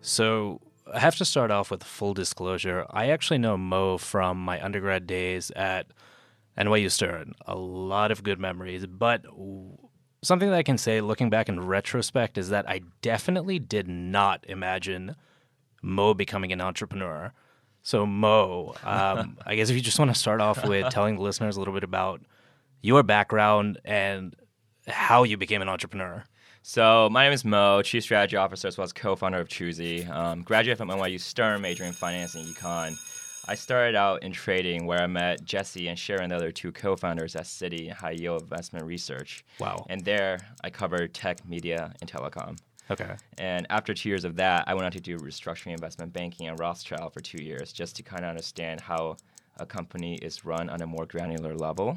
So I have to start off with full disclosure. I actually know Mo from my undergrad days at NYU Stern. A lot of good memories, but something that I can say looking back in retrospect is that I definitely did not imagine Mo becoming an entrepreneur. So Mo, I guess if you just want to start off with telling the listeners a little bit about your background and how you became an entrepreneur. So my name is Mo, Chief Strategy Officer as well as co-founder of Choosy. Graduated from NYU Stern, majoring in finance and econ. I started out in trading where I met Jesse and Sharon, the other two co-founders at Citi High Yield Investment Research. Wow. And there I covered tech, media, and telecom. Okay. And after 2 years of that, I went on to do restructuring investment banking at Rothschild for 2 years just to kind of understand how a company is run on a more granular level.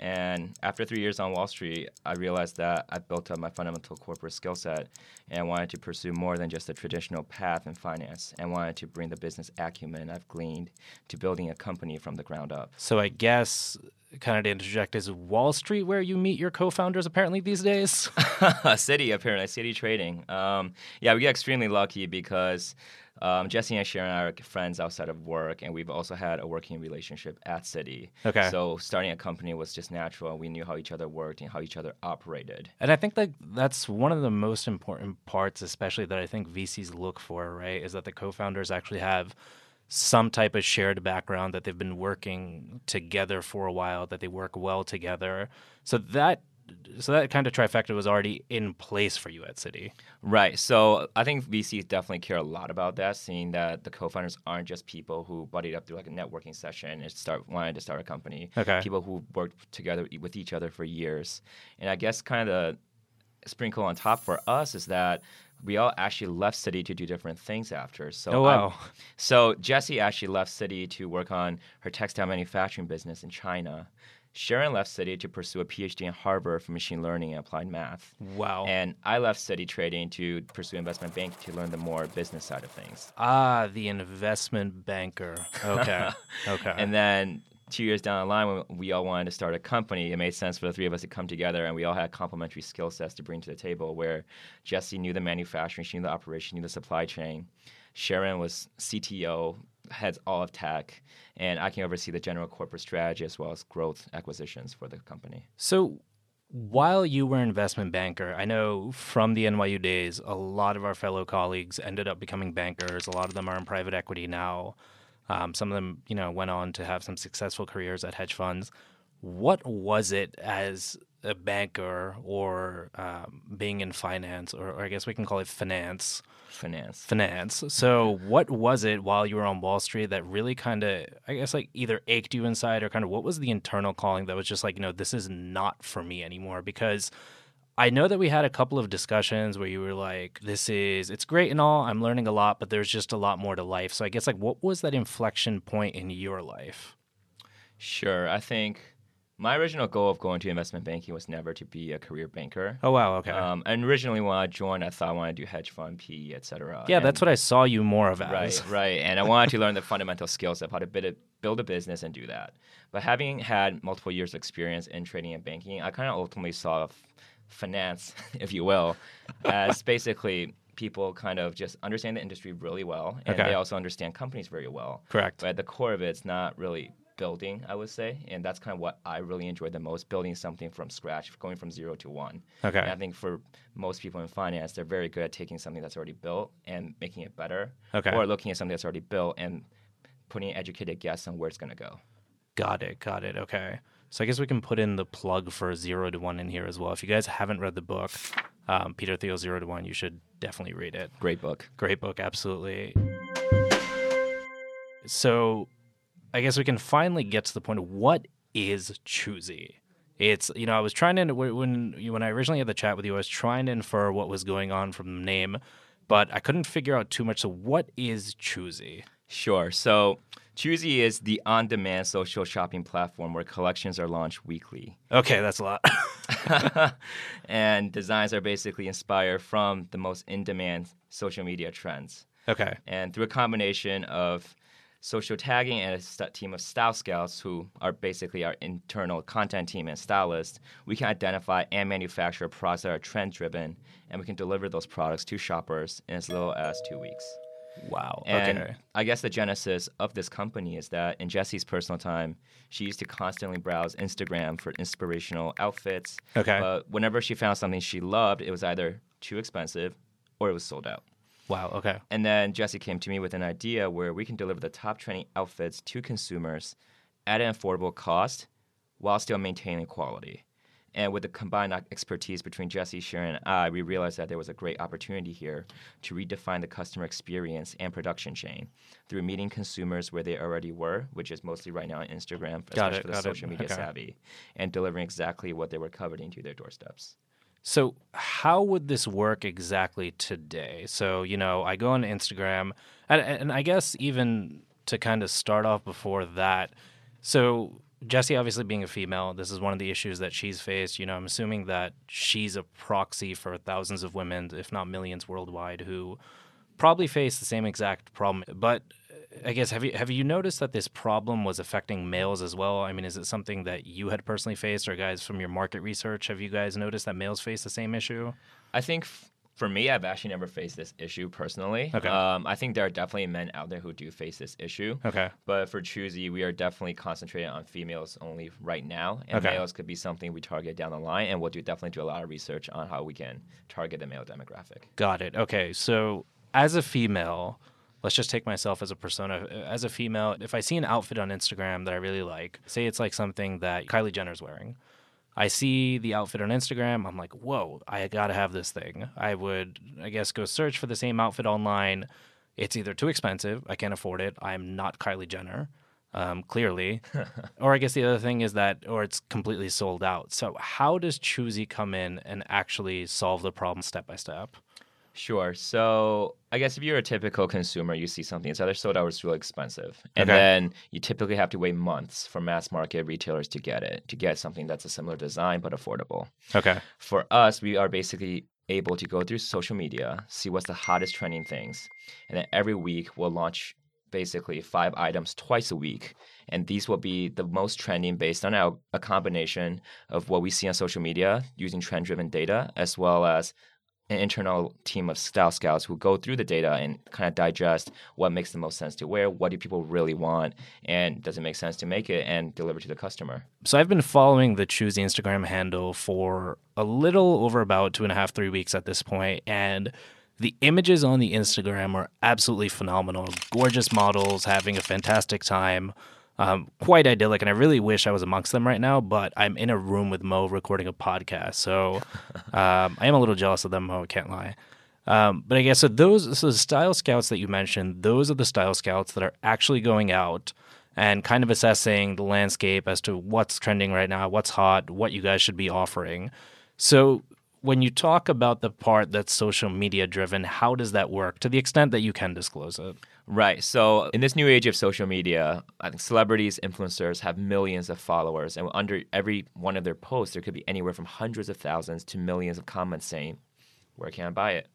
And after 3 years on Wall Street, I realized that I built up my fundamental corporate skill set and I wanted to pursue more than just the traditional path in finance and wanted to bring the business acumen I've gleaned to building a company from the ground up. So I guess, kind of to interject, is Wall Street where you meet your co-founders apparently these days? Citi, apparently. Citi trading. Yeah, we get extremely lucky because Jesse and Sharon and I are friends outside of work, and we've also had a working relationship at Citi. Okay. So starting a company was just natural, and we knew how each other worked and how each other operated. And I think like that's one of the most important parts, especially that I think VCs look for, right, is that the co-founders actually have some type of shared background, that they've been working together for a while, that they work well together. So that kind of trifecta was already in place for you at Citi. Right. So I think VCs definitely care a lot about that, seeing that the co-founders aren't just people who buddied up through like a networking session and wanted to start a company. Okay. People who worked together with each other for years. And I guess kind of the sprinkle on top for us is that we all actually left Citi to do different things after. So So Jessie actually left Citi to work on her textile manufacturing business in China. Sharon left Citi to pursue a PhD in Harvard for machine learning and applied math. Wow. And I left Citi trading to pursue investment banking to learn the more business side of things. Ah, the investment banker. Okay. Okay. And then 2 years down the line, when we all wanted to start a company, it made sense for the three of us to come together, and we all had complementary skill sets to bring to the table, where Jesse knew the manufacturing, she knew the operation, she knew the supply chain. Sharon was CTO, heads all of tech, and I can oversee the general corporate strategy as well as growth acquisitions for the company. So while you were an investment banker, I know from the NYU days, a lot of our fellow colleagues ended up becoming bankers. A lot of them are in private equity now. Some of them, you know, went on to have some successful careers at hedge funds. What was it as a banker or being in finance, or I guess we can call it finance. So what was it while you were on Wall Street that really kind of, I guess, like either ached you inside, or kind of what was the internal calling that was just like, you know, this is not for me anymore? Because I know that we had a couple of discussions where you were like, it's great and all, I'm learning a lot, but there's just a lot more to life. So I guess like, what was that inflection point in your life? Sure. I think my original goal of going to investment banking was never to be a career banker. Oh, wow, okay. And originally when I joined, I thought I wanted to do hedge fund, PE, et cetera. Yeah, and that's what I saw you more of as. Right. And I wanted to learn the fundamental skills of how to build a business and do that. But having had multiple years of experience in trading and banking, I kind of ultimately saw finance, if you will, as basically people kind of just understand the industry really well, and they also understand companies very well. Correct. But at the core of it, it's not really building, I would say, and that's kind of what I really enjoy the most, building something from scratch, going from zero to one. Okay. And I think for most people in finance, they're very good at taking something that's already built and making it better, or looking at something that's already built and putting an educated guess on where it's going to go. Got it. Okay. So I guess we can put in the plug for 0 to 1 in here as well. If you guys haven't read the book, Peter Thiel's 0 to 1, you should definitely read it. Great book, absolutely. So I guess we can finally get to the point of what is Choosy. It's, you know, I was trying to, when I originally had the chat with you, I was trying to infer what was going on from the name, but I couldn't figure out too much. So what is Choosy? Sure. So Choosy is the on-demand social shopping platform where collections are launched weekly. Okay, that's a lot. And designs are basically inspired from the most in-demand social media trends. Okay. And through a combination of social tagging and a team of style scouts who are basically our internal content team and stylists, we can identify and manufacture products that are trend-driven, and we can deliver those products to shoppers in as little as 2 weeks. Wow. And okay. I guess the genesis of this company is that in Jessie's personal time, she used to constantly browse Instagram for inspirational outfits. Okay. But whenever she found something she loved, it was either too expensive or it was sold out. Wow, okay. And then Jessie came to me with an idea where we can deliver the top trending outfits to consumers at an affordable cost while still maintaining quality. And with the combined expertise between Jessie, Sharon, and I, we realized that there was a great opportunity here to redefine the customer experience and production chain through meeting consumers where they already were, which is mostly right now on Instagram, especially for the social media savvy, and delivering exactly what they were coveting to their doorsteps. So how would this work exactly today? So, you know, I go on Instagram, and I guess even to kind of start off before that, so Jessie, obviously being a female, this is one of the issues that she's faced. You know, I'm assuming that she's a proxy for thousands of women, if not millions worldwide, who probably face the same exact problem. But I guess, have you noticed that this problem was affecting males as well? I mean, is it something that you had personally faced, or guys from your market research, have you guys noticed that males face the same issue? I think for me, I've actually never faced this issue personally. Okay. I think there are definitely men out there who do face this issue. Okay. But for Choosy, we are definitely concentrated on females only right now. And males could be something we target down the line. And we'll definitely do a lot of research on how we can target the male demographic. Got it. Okay. So as a female... Let's just take myself as a persona. As a female, if I see an outfit on Instagram that I really like, say it's like something that Kylie Jenner's wearing, I see the outfit on Instagram, I'm like, whoa, I gotta have this thing. I would, I guess, go search for the same outfit online. It's either too expensive, I can't afford it, I'm not Kylie Jenner, clearly. Or I guess the other thing is that, or it's completely sold out. So how does Choosy come in and actually solve the problem step by step? Sure. So I guess if you're a typical consumer, you see something, it's either sold out or it's really expensive. And then you typically have to wait months for mass market retailers to get it, to get something that's a similar design but affordable. Okay. For us, we are basically able to go through social media, see what's the hottest trending things. And then every week we'll launch basically 5 items twice a week. And these will be the most trending based on a combination of what we see on social media using trend-driven data, as well as an internal team of style scouts who go through the data and kind of digest what makes the most sense to wear, what do people really want, and does it make sense to make it and deliver to the customer. So I've been following the Choosy Instagram handle for a little over about 2.5-3 weeks at this point, and the images on the Instagram are absolutely phenomenal. Gorgeous models having a fantastic time. Quite idyllic, and I really wish I was amongst them right now, but I'm in a room with Mo recording a podcast, so I am a little jealous of them, Mo, I can't lie. But I guess, so the style scouts that you mentioned, those are the style scouts that are actually going out and kind of assessing the landscape as to what's trending right now, what's hot, what you guys should be offering. So when you talk about the part that's social media driven, how does that work to the extent that you can disclose it? Right. So in this new age of social media, I think celebrities, influencers have millions of followers. And under every one of their posts, there could be anywhere from hundreds of thousands to millions of comments saying, where can I buy it?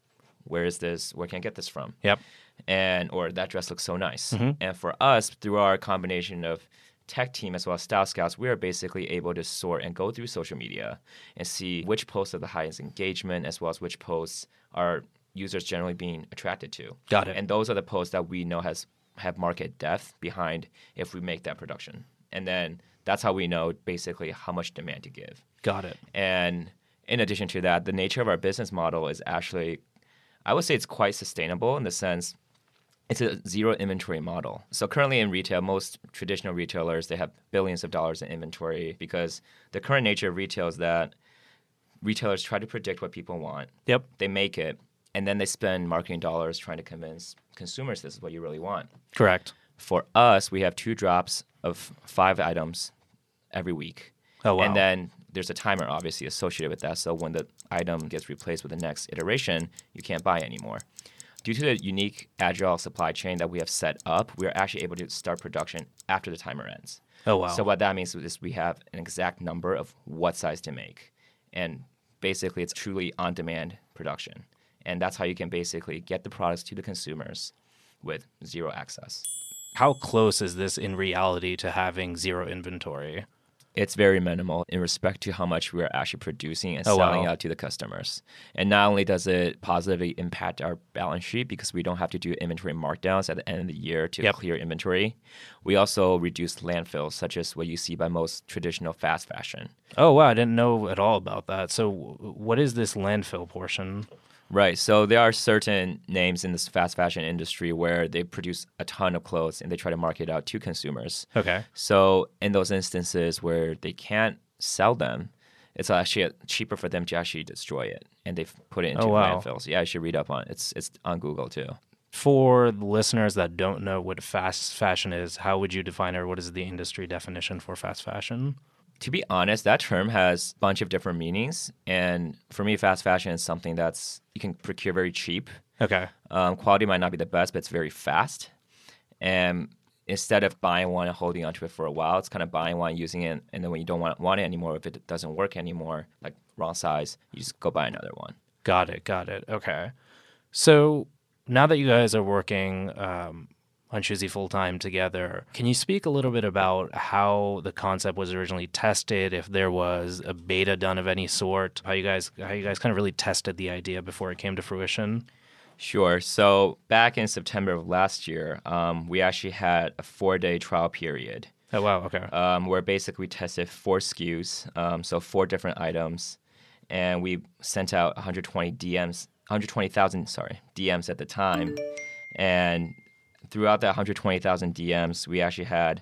Where is this? Where can I get this from? Yep. And or that dress looks so nice. Mm-hmm. And for us, through our combination of tech team as well as style scouts, we are basically able to sort and go through social media and see which posts are the highest engagement as well as which posts are users generally being attracted to. Got it. And those are the posts that we know have market depth behind if we make that production. And then that's how we know basically how much demand to give. Got it. And in addition to that, the nature of our business model is actually, I would say it's quite sustainable in the sense it's a zero inventory model. So currently in retail, most traditional retailers, they have billions of dollars in inventory because the current nature of retail is that retailers try to predict what people want. Yep. They make it. And then they spend marketing dollars trying to convince consumers this is what you really want. Correct. For us, we have 2 drops of 5 items every week. Oh, wow. And then there's a timer, obviously, associated with that. So when the item gets replaced with the next iteration, you can't buy it anymore. Due to the unique agile supply chain that we have set up, we are actually able to start production after the timer ends. Oh, wow. So what that means is we have an exact number of what size to make. And basically, it's truly on-demand production. And that's how you can basically get the products to the consumers with zero access. How close is this in reality to having zero inventory? It's very minimal in respect to how much we're actually producing and selling out to the customers. And not only does it positively impact our balance sheet because we don't have to do inventory markdowns at the end of the year to clear inventory, we also reduce landfills, such as what you see by most traditional fast fashion. Oh, wow. I didn't know at all about that. So what is this landfill portion? Right. So there are certain names in this fast fashion industry where they produce a ton of clothes and they try to market it out to consumers. Okay. So in those instances where they can't sell them, it's actually cheaper for them to actually destroy it. And they've put it into landfills. Yeah, I should read up on it. It's on Google too. For the listeners that don't know what fast fashion is, how would you define it? Or what is the industry definition for fast fashion? To be honest, that term has a bunch of different meanings. And for me, fast fashion is something that's you can procure very cheap. Okay. Quality might not be the best, but it's very fast. And instead of buying one and holding onto it for a while, it's kind of buying one, using it, and then when you don't want it anymore, if it doesn't work anymore, like wrong size, you just go buy another one. Got it. Okay. So now that you guys are working on Choosy full-time together, can you speak a little bit about how the concept was originally tested, if there was a beta done of any sort, how you guys kind of really tested the idea before it came to fruition? Sure. So back in September of last year, we actually had a 4-day trial period. Oh, wow. Okay. Where basically we tested 4 SKUs, so 4 different items, and we sent out 120,000 DMs at the time, and throughout that 120,000 DMs, we actually had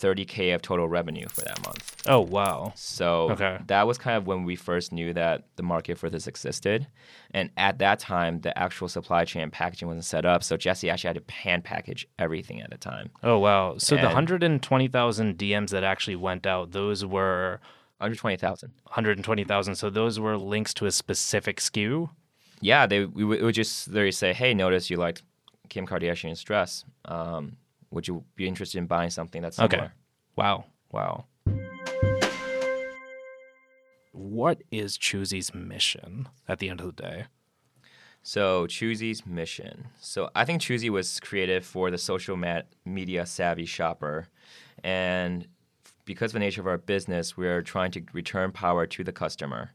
$30K of total revenue for that month. Oh, wow. So that was kind of when we first knew that the market for this existed. And at that time, the actual supply chain packaging wasn't set up. So Jesse actually had to hand package everything at a time. Oh, wow. So the 120,000 DMs that actually went out, those were... 120,000. 120,000. So those were links to a specific SKU? Yeah. We would just literally say, hey, notice you liked Kim Kardashian's dress. Would you be interested in buying something that's similar? Okay. Wow. What is Choosy's mission at the end of the day? So Choosy's mission. So I think Choosy was created for the social media savvy shopper. And because of the nature of our business, we're trying to return power to the customer.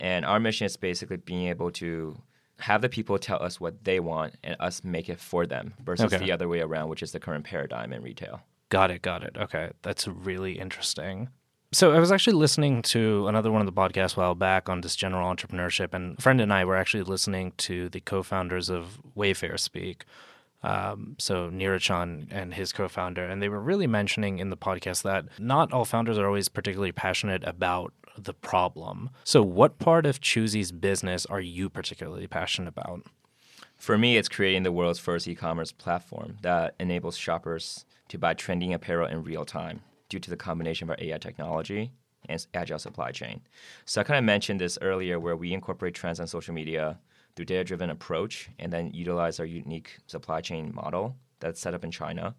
And our mission is basically being able to have the people tell us what they want and us make it for them versus the other way around, which is the current paradigm in retail. Got it. Okay. That's really interesting. So I was actually listening to another one of the podcasts a while back on just general entrepreneurship, and a friend and I were actually listening to the co-founders of Wayfair speak. So Neeraj and his co-founder, and they were really mentioning in the podcast that not all founders are always particularly passionate about the problem. So what part of Choosy's business are you particularly passionate about? For me, it's creating the world's first e-commerce platform that enables shoppers to buy trending apparel in real time due to the combination of our AI technology and agile supply chain. So I kind of mentioned this earlier where we incorporate trends on social media through data-driven approach and then utilize our unique supply chain model that's set up in China.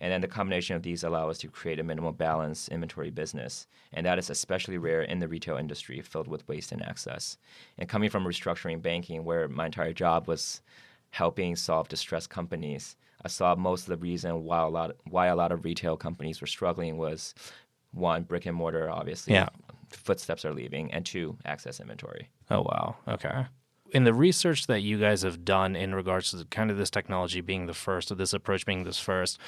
And then the combination of these allow us to create a minimal balance inventory business. And that is especially rare in the retail industry filled with waste and excess. And coming from restructuring banking, where my entire job was helping solve distressed companies, I saw most of the reason why a lot of retail companies were struggling was, one, brick and mortar, obviously. Yeah. Footsteps are leaving. And two, excess inventory. Oh, wow. Okay. In the research that you guys have done in regards to kind of this technology being the first, or this approach being this first,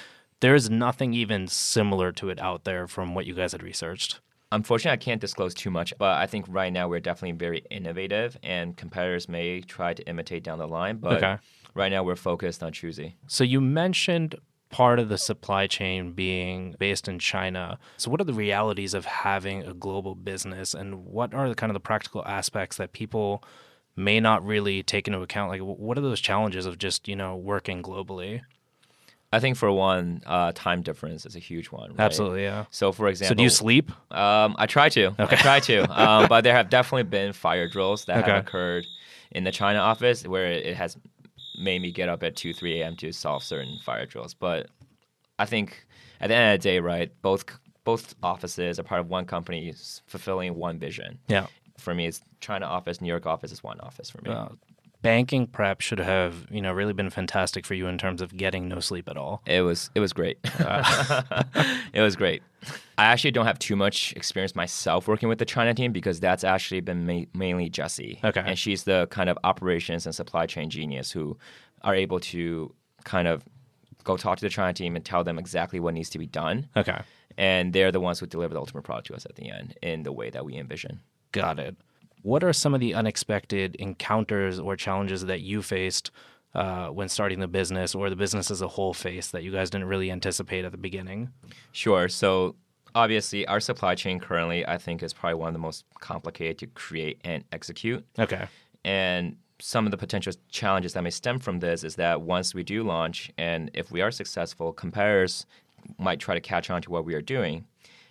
there is nothing even similar to it out there from what you guys had researched. Unfortunately, I can't disclose too much, but I think right now we're definitely very innovative, and competitors may try to imitate down the line, but right now we're focused on Choosy. So you mentioned part of the supply chain being based in China. So what are the realities of having a global business, and what are the kind of the practical aspects that people may not really take into account? Like, what are those challenges of just, working globally? I think for one, time difference is a huge one. Right? Absolutely, yeah. So for example... So do you sleep? I try to. Okay. But there have definitely been fire drills that have occurred in the China office where it has made me get up at 2, 3 a.m. to solve certain fire drills. But I think at the end of the day, right, both offices are part of one company fulfilling one vision. Yeah. For me, it's China office, New York office is one office for me. banking prep should have, you know, really been fantastic for you in terms of getting no sleep at all. It was great. It was great. I actually don't have too much experience myself working with the China team because that's actually been mainly Jessie. Okay. And she's the kind of operations and supply chain genius who are able to kind of go talk to the China team and tell them exactly what needs to be done. Okay. And they're the ones who deliver the ultimate product to us at the end in the way that we envision. Got it. What are some of the unexpected encounters or challenges that you faced when starting the business, or the business as a whole faced, that you guys didn't really anticipate at the beginning? Sure. So obviously, our supply chain currently, I think, is probably one of the most complicated to create and execute. Okay. And some of the potential challenges that may stem from this is that once we do launch, and if we are successful, competitors might try to catch on to what we are doing,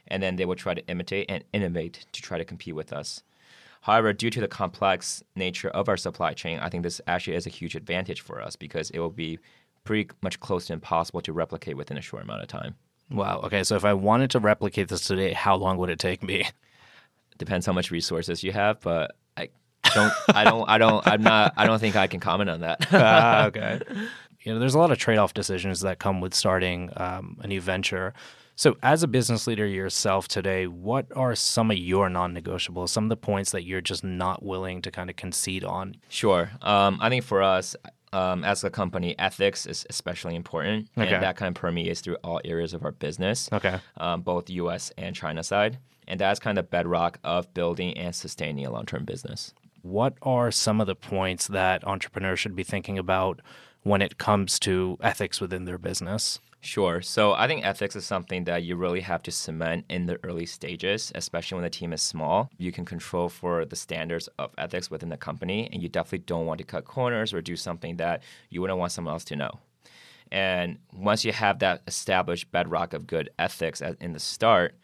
and then they will try to imitate and innovate to try to compete with us. However, due to the complex nature of our supply chain, I think this actually is a huge advantage for us because it will be pretty much close to impossible to replicate within a short amount of time. Wow. Okay. So if I wanted to replicate this today, how long would it take me? Depends how much resources you have, but I don't think I can comment on that. Okay. You know, there's a lot of trade-off decisions that come with starting a new venture. So as a business leader yourself today, what are some of your non-negotiables, some of the points that you're just not willing to kind of concede on? Sure. I think for us, as a company, ethics is especially important. Okay. And that kind of permeates through all areas of our business, okay, both U.S. and China side. And that's kind of the bedrock of building and sustaining a long-term business. What are some of the points that entrepreneurs should be thinking about when it comes to ethics within their business? Sure. So I think ethics is something that you really have to cement in the early stages, especially when the team is small. You can control for the standards of ethics within the company, and you definitely don't want to cut corners or do something that you wouldn't want someone else to know. And once you have that established bedrock of good ethics in the start,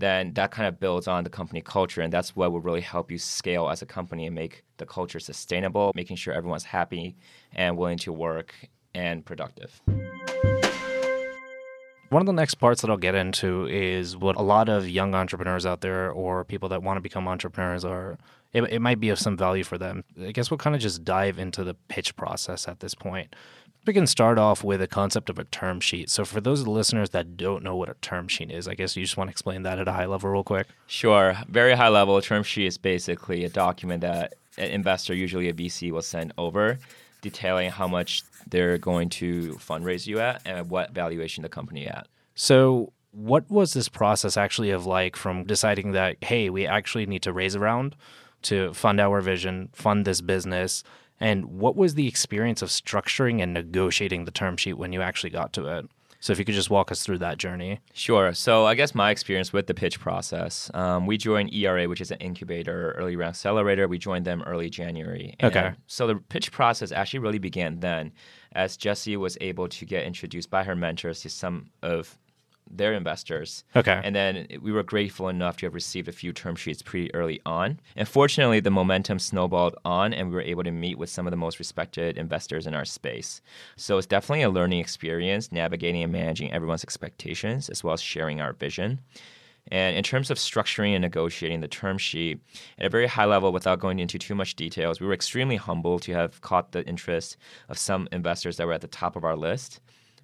then that kind of builds on the company culture, and that's what will really help you scale as a company and make the culture sustainable, making sure everyone's happy and willing to work and productive. One of the next parts that I'll get into is what a lot of young entrepreneurs out there or people that want to become entrepreneurs are, it might be of some value for them. I guess we'll kind of just dive into the pitch process at this point. We can start off with a concept of a term sheet. So for those listeners that don't know what a term sheet is, I guess you just want to explain that at a high level real quick. Sure. Very high level. A term sheet is basically a document that an investor, usually a VC, will send over detailing how much they're going to fundraise you at and what valuation the company at. So what was this process actually of like from deciding that, hey, we actually need to raise a round to fund our vision, fund this business? And what was the experience of structuring and negotiating the term sheet when you actually got to it? So if you could just walk us through that journey. Sure. So I guess my experience with the pitch process, we joined ERA, which is an incubator, early round accelerator. We joined them early January. And okay. So the pitch process actually really began then, as Jessie was able to get introduced by her mentors to some of their investors. Okay. And then we were grateful enough to have received a few term sheets pretty early on. And fortunately, the momentum snowballed on, and we were able to meet with some of the most respected investors in our space. So it's definitely a learning experience, navigating and managing everyone's expectations, as well as sharing our vision. And in terms of structuring and negotiating the term sheet, at a very high level, without going into too much details, we were extremely humbled to have caught the interest of some investors that were at the top of our list.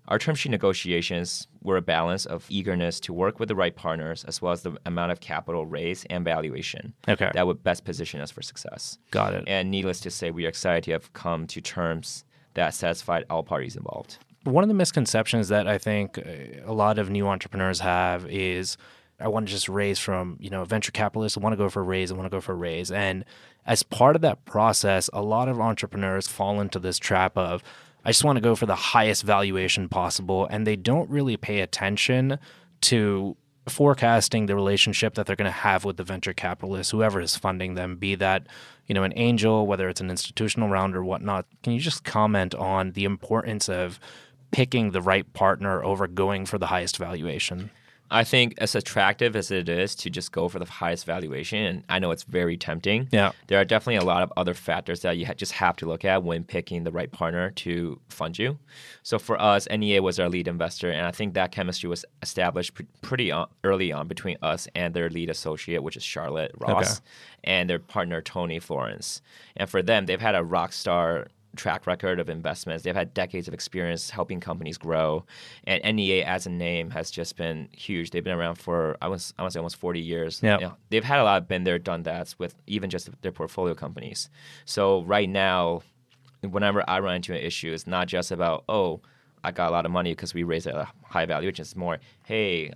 Our term sheet negotiations were a balance of eagerness to work with the right partners, as well as the amount of capital raised and valuation that would best position us for success. Got it. And needless to say, we are excited to have come to terms that satisfied all parties involved. One of the misconceptions that I think a lot of new entrepreneurs have is, I want to just raise from, you know, venture capitalists. I want to go for a raise. And as part of that process, a lot of entrepreneurs fall into this trap of, I just want to go for the highest valuation possible, and they don't really pay attention to forecasting the relationship that they're going to have with the venture capitalist, whoever is funding them, be that, you know, an angel, whether it's an institutional round or whatnot. Can you just comment on the importance of picking the right partner over going for the highest valuation? I think as attractive as it is to just go for the highest valuation, and I know it's very tempting, yeah, there are definitely a lot of other factors that you just have to look at when picking the right partner to fund you. So for us, NEA was our lead investor, and I think that chemistry was established pretty early on between us and their lead associate, which is Charlotte Ross, okay, and their partner, Tony Florence. And for them, they've had a rock star track record of investments. They've had decades of experience helping companies grow, and NEA as a name has just been huge. They've been around for, I want to say, almost 40 years. Yep. You know, they've had a lot of been there, done that with even just their portfolio companies. So right now, whenever I run into an issue, it's not just about, oh, I got a lot of money because we raised it at a high valuation. It's more, hey,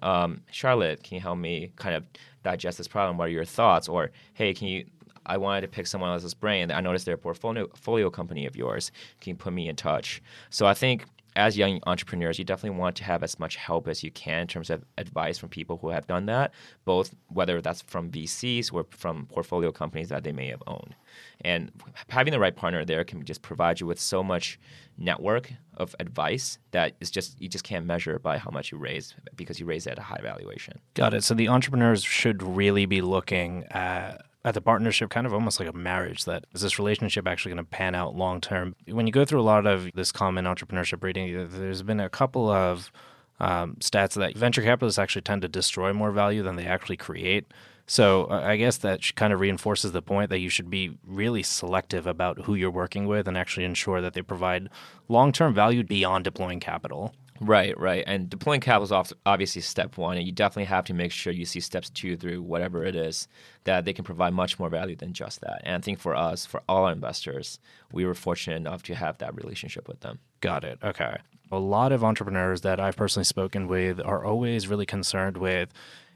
Charlotte, can you help me kind of digest this problem? What are your thoughts? Or, hey, can you, I wanted to pick someone else's brain. I noticed they're a portfolio company of yours. Can you put me in touch? So I think as young entrepreneurs, you definitely want to have as much help as you can in terms of advice from people who have done that, both whether that's from VCs or from portfolio companies that they may have owned. And having the right partner there can just provide you with so much network of advice that it's just, you just can't measure by how much you raise because you raise at a high valuation. Got it. So the entrepreneurs should really be looking at the partnership, kind of almost like a marriage, that is this relationship actually going to pan out long term? When you go through a lot of this common entrepreneurship reading, there's been a couple of stats that venture capitalists actually tend to destroy more value than they actually create. So I guess that kind of reinforces the point that you should be really selective about who you're working with and actually ensure that they provide long-term value beyond deploying capital. Right, right. And deploying capital is obviously step one, and you definitely have to make sure you see steps two through whatever it is, that they can provide much more value than just that. And I think for us, for all our investors, we were fortunate enough to have that relationship with them. Got it. Okay. A lot of entrepreneurs that I've personally spoken with are always really concerned with,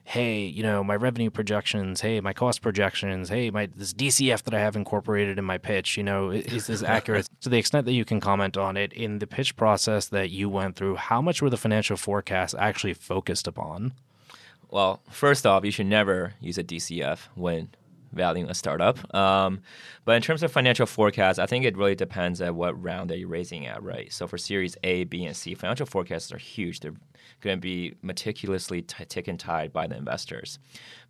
hey, you know, my revenue projections, hey, my cost projections, hey, my this DCF that I have incorporated in my pitch, you know, is this accurate? To the extent that you can comment on it, in the pitch process that you went through, how much were the financial forecasts actually focused upon? Well, first off, you should never use a DCF when valuing a startup. But in terms of financial forecasts, I think it really depends at what round that you're raising at, right? So for Series A, B, and C, financial forecasts are huge. They're going to be meticulously tick and tied by the investors.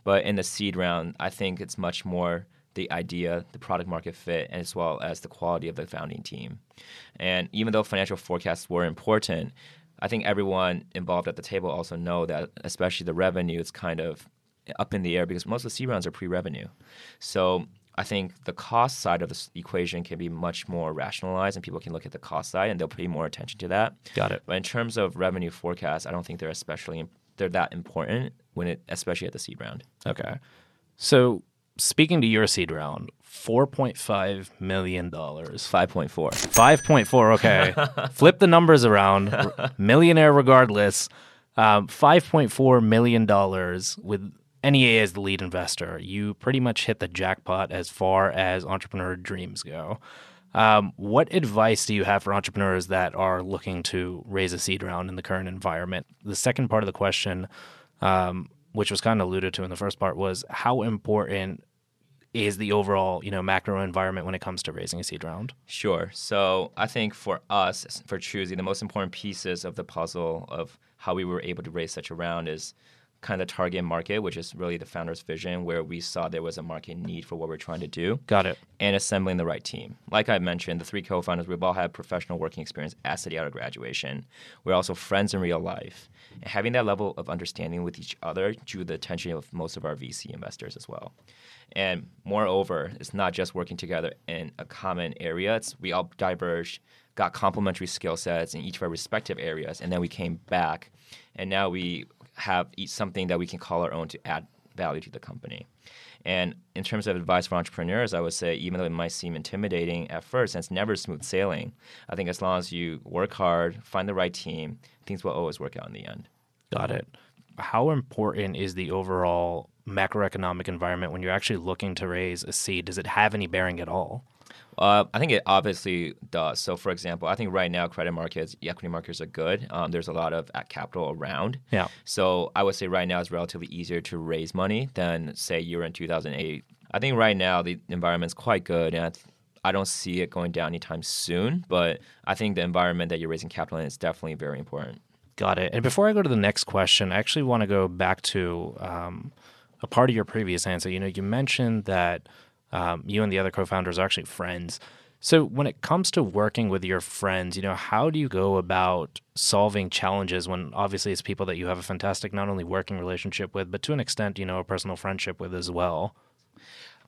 But in the seed round, I think it's much more the idea, the product market fit, as well as the quality of the founding team. And even though financial forecasts were important, I think everyone involved at the table also know that, especially the revenue, it's kind of up in the air because most of the C rounds are pre-revenue. So I think the cost side of this equation can be much more rationalized, and people can look at the cost side and they'll pay more attention to that. Got it. But in terms of revenue forecasts, I don't think they're that important when it, especially at the seed round. Okay. So speaking to your seed round, $4.5 million. 5.4. 5.4, okay. Flip the numbers around. Millionaire regardless. $5.4 million with NEA as the lead investor. You pretty much hit the jackpot as far as entrepreneur dreams go. What advice do you have for entrepreneurs that are looking to raise a seed round in the current environment? The second part of the question, which was kind of alluded to in the first part, was how important is the overall, you know, macro environment when it comes to raising a seed round? Sure. So I think for us, for choosing the most important pieces of the puzzle of how we were able to raise such a round is kind of the target market, which is really the founder's vision, where we saw there was a market need for what we're trying to do. Got it. And assembling the right team. Like I mentioned, the three co-founders, we've all had professional working experience at Citi out of graduation. We're also friends in real life. And having that level of understanding with each other drew the attention of most of our VC investors as well. And moreover, it's not just working together in a common area. We all diverged, got complementary skill sets in each of our respective areas, and then we came back, and now we have each something that we can call our own to add value to the company. And in terms of advice for entrepreneurs, I would say, even though it might seem intimidating at first, and it's never smooth sailing, I think as long as you work hard, find the right team, things will always work out in the end. Got it. How important is the overall macroeconomic environment when you're actually looking to raise a seed? Does it have any bearing at all? I think it obviously does. So, for example, I think right now credit markets, equity markets are good. There's a lot of capital around. Yeah. So I would say right now it's relatively easier to raise money than, say, you're in 2008. I think right now the environment's quite good, and I don't see it going down anytime soon. But I think the environment that you're raising capital in is definitely very important. Got it. And before I go to the next question, I actually want to go back to a part of your previous answer. You know, you mentioned that you and the other co-founders are actually friends. So when it comes to working with your friends, you know, how do you go about solving challenges when obviously it's people that you have a fantastic, not only working relationship with, but to an extent, you know, a personal friendship with as well?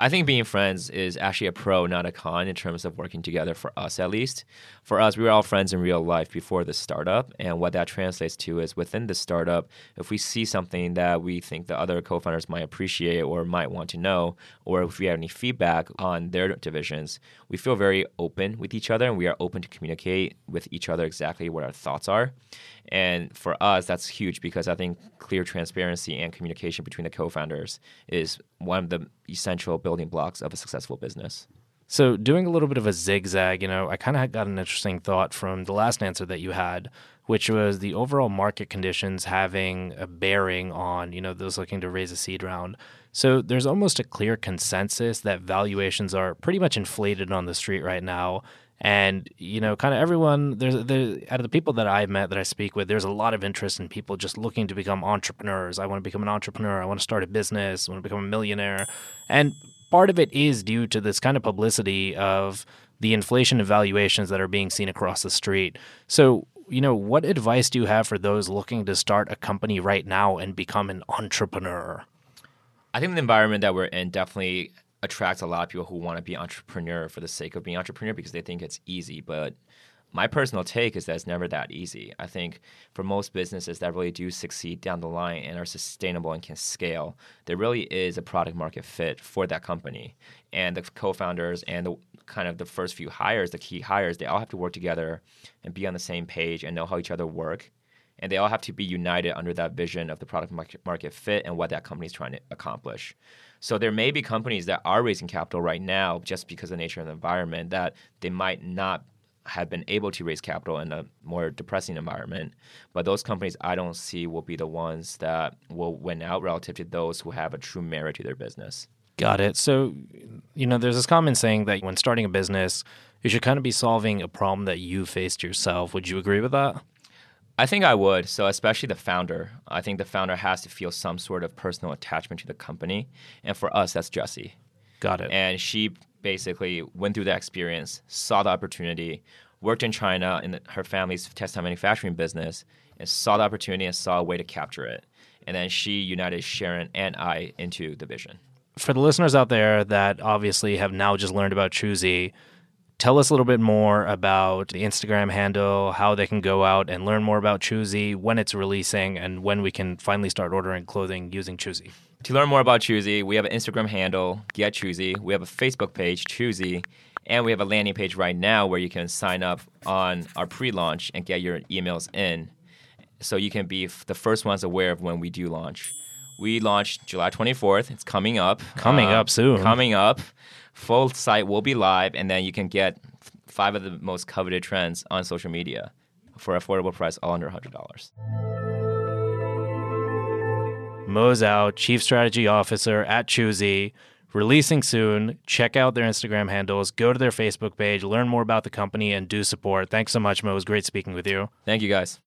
I think being friends is actually a pro, not a con, in terms of working together, for us at least. For us, we were all friends in real life before the startup, and what that translates to is within the startup, if we see something that we think the other co-founders might appreciate or might want to know, or if we have any feedback on their divisions, we feel very open with each other, and we are open to communicate with each other exactly what our thoughts are. And for us, that's huge because I think clear transparency and communication between the co-founders is one of the essential building blocks of a successful business. So doing a little bit of a zigzag, you know, I kind of got an interesting thought from the last answer that you had, which was the overall market conditions having a bearing on, you know, those looking to raise a seed round. So there's almost a clear consensus that valuations are pretty much inflated on the street right now. And, you know, kind of everyone, out of the people that I've met, that I speak with, there's a lot of interest in people just looking to become entrepreneurs. I want to become an entrepreneur. I want to start a business. I want to become a millionaire. And part of it is due to this kind of publicity of the inflation of valuations that are being seen across the street. So, you know, what advice do you have for those looking to start a company right now and become an entrepreneur? I think the environment that we're in definitely attracts a lot of people who want to be entrepreneur for the sake of being entrepreneur because they think it's easy. But my personal take is that it's never that easy. I think for most businesses that really do succeed down the line and are sustainable and can scale, there really is a product market fit for that company. And the co-founders and the kind of the first few hires, the key hires, they all have to work together and be on the same page and know how each other work. And they all have to be united under that vision of the product market fit and what that company is trying to accomplish. So there may be companies that are raising capital right now just because of the nature of the environment that they might not have been able to raise capital in a more depressing environment. But those companies I don't see will be the ones that will win out relative to those who have a true merit to their business. Got it. So, you know, there's this common saying that when starting a business, you should kind of be solving a problem that you faced yourself. Would you agree with that? I think I would. So especially the founder. I think the founder has to feel some sort of personal attachment to the company. And for us, that's Jessie. Got it. And she basically went through that experience, saw the opportunity, worked in China in her family's textile manufacturing business, and saw the opportunity and saw a way to capture it. And then she united Sharon and I into the vision. For the listeners out there that obviously have now just learned about Choosy, tell us a little bit more about the Instagram handle, how they can go out and learn more about Choosy, when it's releasing, and when we can finally start ordering clothing using Choosy. To learn more about Choosy, we have an Instagram handle, GetChoosy. We have a Facebook page, Choosy. And we have a landing page right now where you can sign up on our pre-launch and get your emails in so you can be the first ones aware of when we do launch. We launched July 24th. It's coming up. Coming up soon. Full site will be live, and then you can get 5 of the most coveted trends on social media for an affordable price, all under $100. Mo Zhao, Chief Strategy Officer at Choosy, releasing soon. Check out their Instagram handles, go to their Facebook page, learn more about the company, and do support. Thanks so much, Mo. It was great speaking with you. Thank you, guys.